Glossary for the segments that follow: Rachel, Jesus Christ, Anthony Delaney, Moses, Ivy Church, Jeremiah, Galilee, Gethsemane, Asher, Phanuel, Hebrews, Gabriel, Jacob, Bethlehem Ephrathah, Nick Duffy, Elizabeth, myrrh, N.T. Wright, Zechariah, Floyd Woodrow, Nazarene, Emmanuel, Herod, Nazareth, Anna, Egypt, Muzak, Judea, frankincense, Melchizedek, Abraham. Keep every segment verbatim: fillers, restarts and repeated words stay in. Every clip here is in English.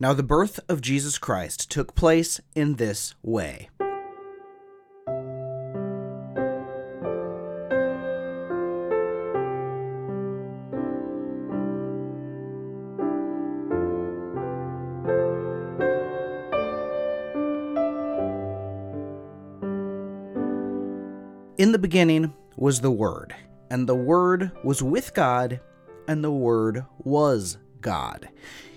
Now the birth of Jesus Christ took place in this way. In the beginning was the Word, and the Word was with God, and the Word was God.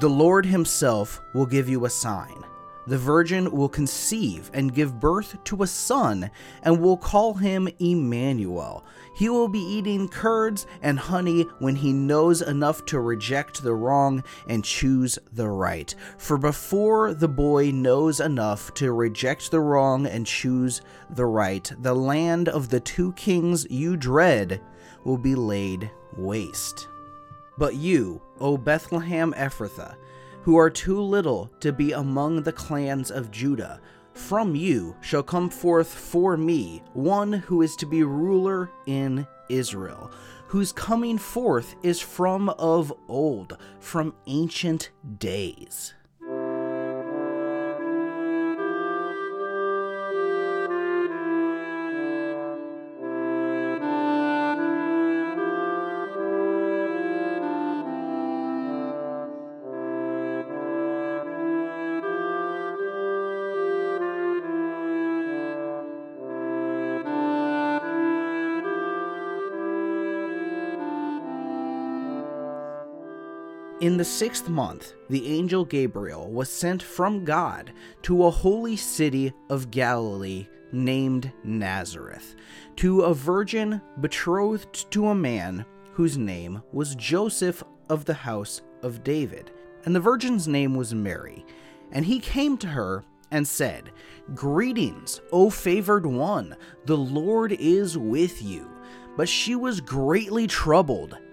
The Lord himself will give you a sign. The virgin will conceive and give birth to a son, and will call him Emmanuel. He will be eating curds and honey when he knows enough to reject the wrong and choose the right. For before the boy knows enough to reject the wrong and choose the right, the land of the two kings you dread will be laid waste. But you, O Bethlehem Ephrathah, who are too little to be among the clans of Judah, from you shall come forth for me one who is to be ruler in Israel, whose coming forth is from of old, from ancient days. In the sixth month, the angel Gabriel was sent from God to a holy city of Galilee named Nazareth, to a virgin betrothed to a man whose name was Joseph of the house of David. And the virgin's name was Mary. And he came to her and said, "Greetings, O favored one, the Lord is with you." But she was greatly troubled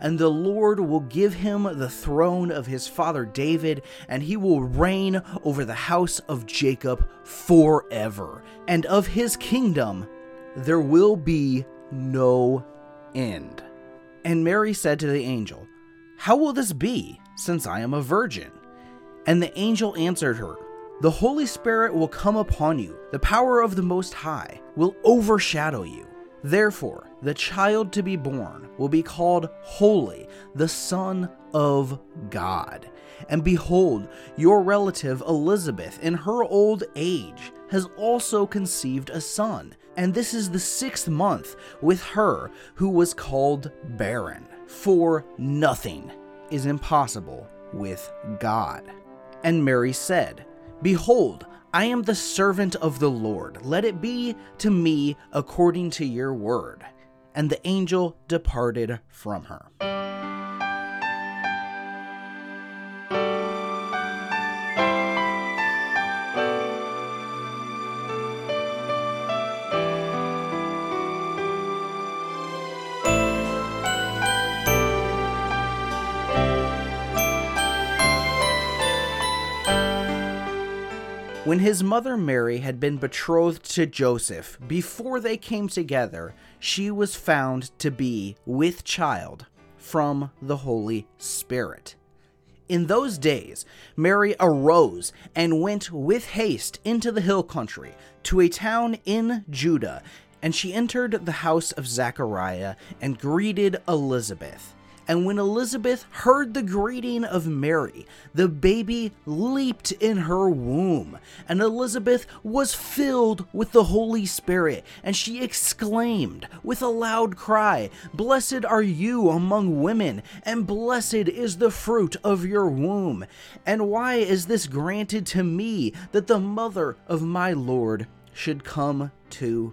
And the Lord will give him the throne of his father David, and he will reign over the house of Jacob forever. And of his kingdom there will be no end." And Mary said to the angel, "How will this be, since I am a virgin?" And the angel answered her, "The Holy Spirit will come upon you, the power of the Most High will overshadow you. Therefore, the child to be born will be called Holy, the Son of God. And behold, your relative Elizabeth, in her old age, has also conceived a son, and this is the sixth month with her who was called barren. For nothing is impossible with God." And Mary said, "Behold, I am the servant of the Lord. Let it be to me according to your word." And the angel departed from her. When his mother Mary had been betrothed to Joseph, before they came together, she was found to be with child from the Holy Spirit. In those days, Mary arose and went with haste into the hill country, to a town in Judah, And she entered the house of Zechariah and greeted Elizabeth. And when Elizabeth heard the greeting of Mary, the baby leaped in her womb, and Elizabeth was filled with the Holy Spirit, and she exclaimed with a loud cry, "Blessed are you among women, and blessed is the fruit of your womb. And why is this granted to me, that the mother of my Lord should come to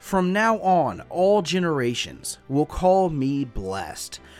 from now on all generations will call me blessed.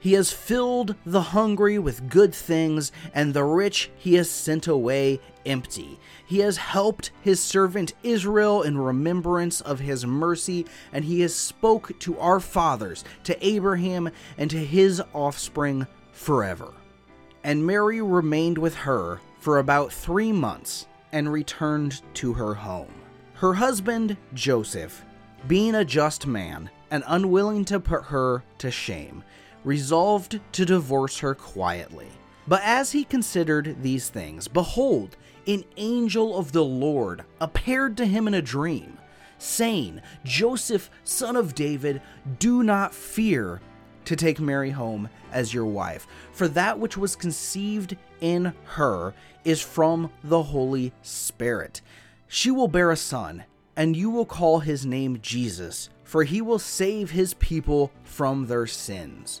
He has filled the hungry with good things, and the rich he has sent away empty. He has helped his servant Israel in remembrance of his mercy, and he has spoke to our fathers, to Abraham, and to his offspring forever." And Mary remained with her for about three months and returned to her home. Her husband, Joseph, being a just man and unwilling to put her to shame, resolved to divorce her quietly. But as he considered these things, behold, an angel of the Lord appeared to him in a dream, saying, "Joseph, son of David, do not fear to take Mary home as your wife, for that which was conceived in her is from the Holy Spirit. She will bear a son, and you will call his name Jesus, for he will save his people from their sins."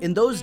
In those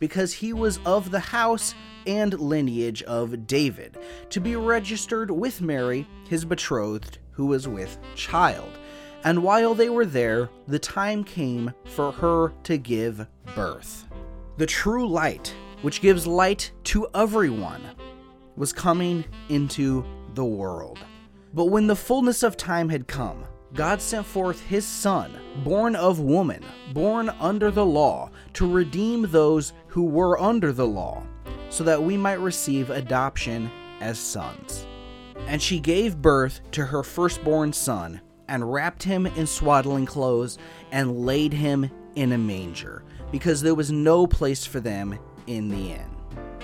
because he was of the house and lineage of David, to be registered with Mary, his betrothed, who was with child. And while they were there, the time came for her to give birth. The true light, which gives light to everyone, was coming into the world. But when the fullness of time had come, God sent forth his Son, born of woman, born under the law, to redeem those who were under the law, so that we might receive adoption as sons. And she gave birth to her firstborn son, and wrapped him in swaddling clothes, and laid him in a manger, because there was no place for them in the inn.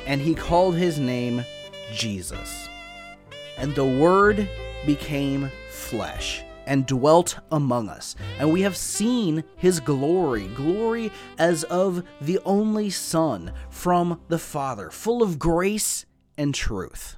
And he called his name Jesus. And the Word became flesh and dwelt among us, and we have seen his glory, glory as of the only Son from the Father, full of grace and truth.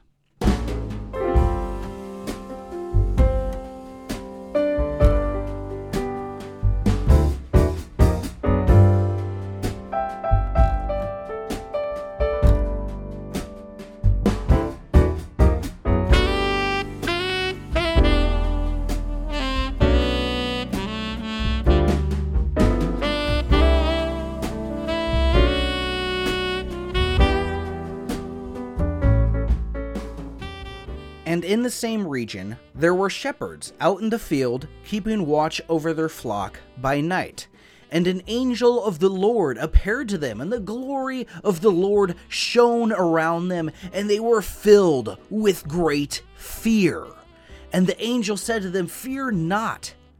And in the same region there were shepherds out in the field, keeping watch over their flock by night. And an angel of the Lord appeared to them, and the glory of the Lord shone around them, and they were filled with great fear. And the angel said to them, "Fear not,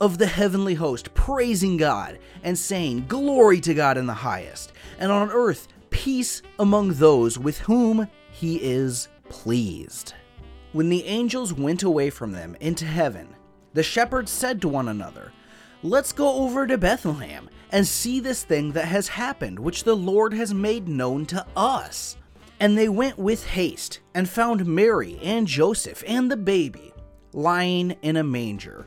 of the heavenly host, praising God and saying, "Glory to God in the highest, and on earth peace among those with whom he is pleased." When the angels went away from them into heaven, the shepherds said to one another, "Let's go over to Bethlehem and see this thing that has happened, which the Lord has made known to us." And they went with haste and found Mary and Joseph and the baby lying in a manger.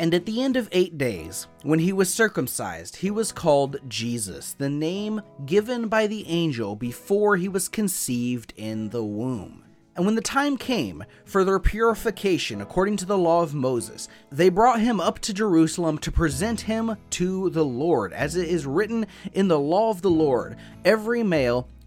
And at the end of eight days, when he was circumcised, he was called Jesus, the name given by the angel before he was conceived in the womb. And when the time came for their purification according to the law of Moses, they brought him up to Jerusalem to present him to the Lord, as it is written in the law of the Lord, "Every male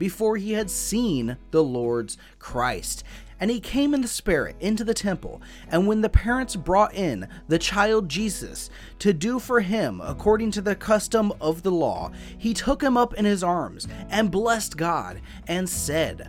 before he had seen the Lord's Christ. And he came in the Spirit into the temple, and when the parents brought in the child Jesus to do for him according to the custom of the law, he took him up in his arms and blessed God and said,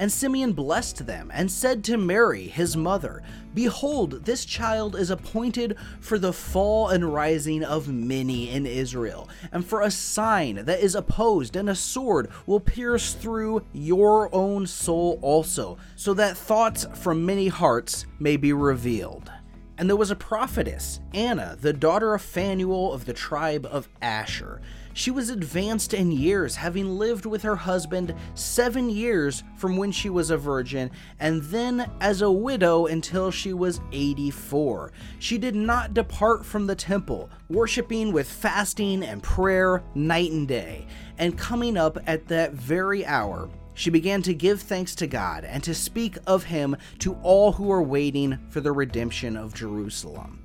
And Simeon blessed them and said to Mary, his mother, "Behold, this child is appointed for the fall and rising of many in Israel, and for a sign that is opposed, and a sword will pierce through your own soul also, so that thoughts from many hearts may be revealed." And there was a prophetess, Anna, the daughter of Phanuel of the tribe of Asher. She was advanced in years, having lived with her husband seven years from when she was a virgin, and then as a widow until she was eighty-four. She did not depart from the temple, worshiping with fasting and prayer night and day. And coming up at that very hour, she began to give thanks to God and to speak of him to all who were waiting for the redemption of Jerusalem.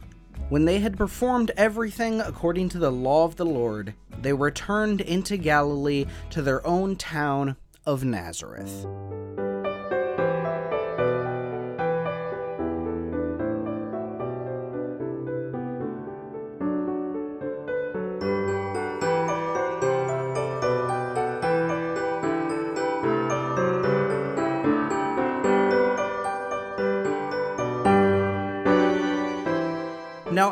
When they had performed everything according to the law of the Lord, they returned into Galilee to their own town of Nazareth. Now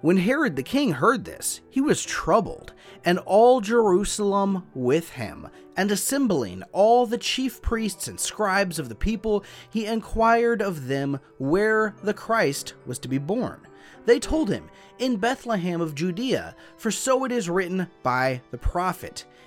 When Herod the king heard this, he was troubled, and all Jerusalem with him. And assembling all the chief priests and scribes of the people, he inquired of them where the Christ was to be born. They told him, In Bethlehem of Judea, for so it is written by the prophet.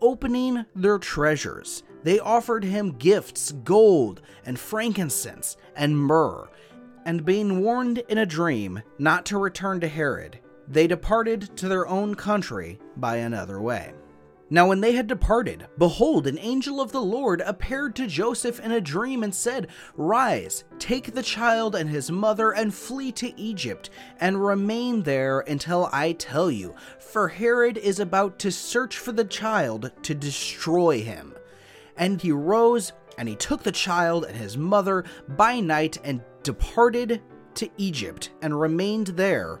opening their treasures, they offered him gifts, gold and frankincense and myrrh. And being warned in a dream not to return to Herod, they departed to their own country by another way. Now when they had departed, behold, an angel of the Lord appeared to Joseph in a dream and said, Rise, take the child and his mother and flee to Egypt, and remain there until I tell you, for Herod is about to search for the child to destroy him. And he rose, and he took the child and his mother by night and departed to Egypt, and remained there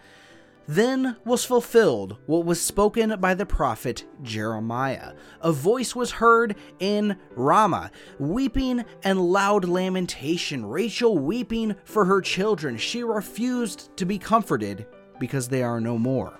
Then was fulfilled what was spoken by the prophet Jeremiah. A voice was heard in Ramah, weeping and loud lamentation, Rachel weeping for her children. She refused to be comforted because they are no more.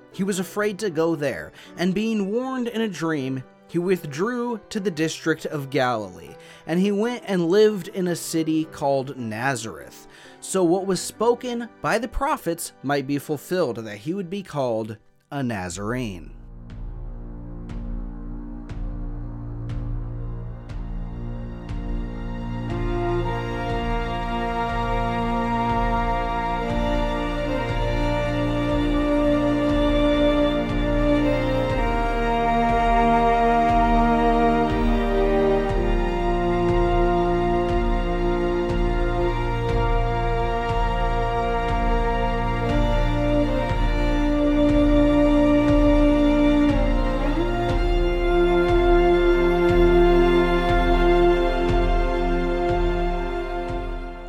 he was afraid to go there, and being warned in a dream, he withdrew to the district of Galilee, and he went and lived in a city called Nazareth, so what was spoken by the prophets might be fulfilled, that he would be called a Nazarene.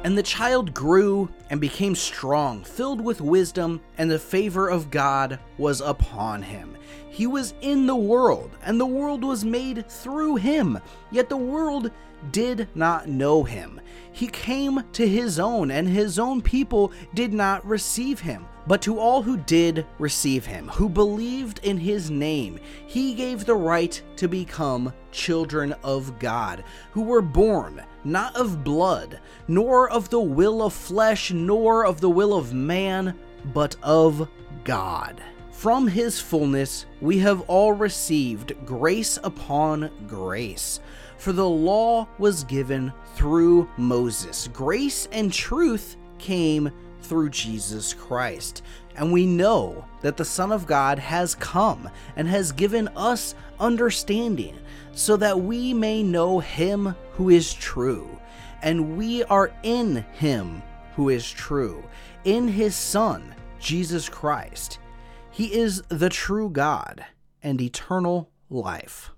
And the child grew and became strong, filled with wisdom, and the favor of God was upon him. He was in the world, and the world was made through him, yet the world did not know him. He came to his own, and his own people did not receive him. But to all who did receive him, who believed in his name, he gave the right to become children of God, who were born not of blood, nor of the will of flesh, nor of the will of man, but of God. From his fullness we have all received grace upon grace. For the law was given through Moses. Grace and truth came through Jesus Christ. And we know that the Son of God has come and has given us understanding, so that we may know him who is true. And we are in him who is true, in his Son, Jesus Christ. He is the true God and eternal life.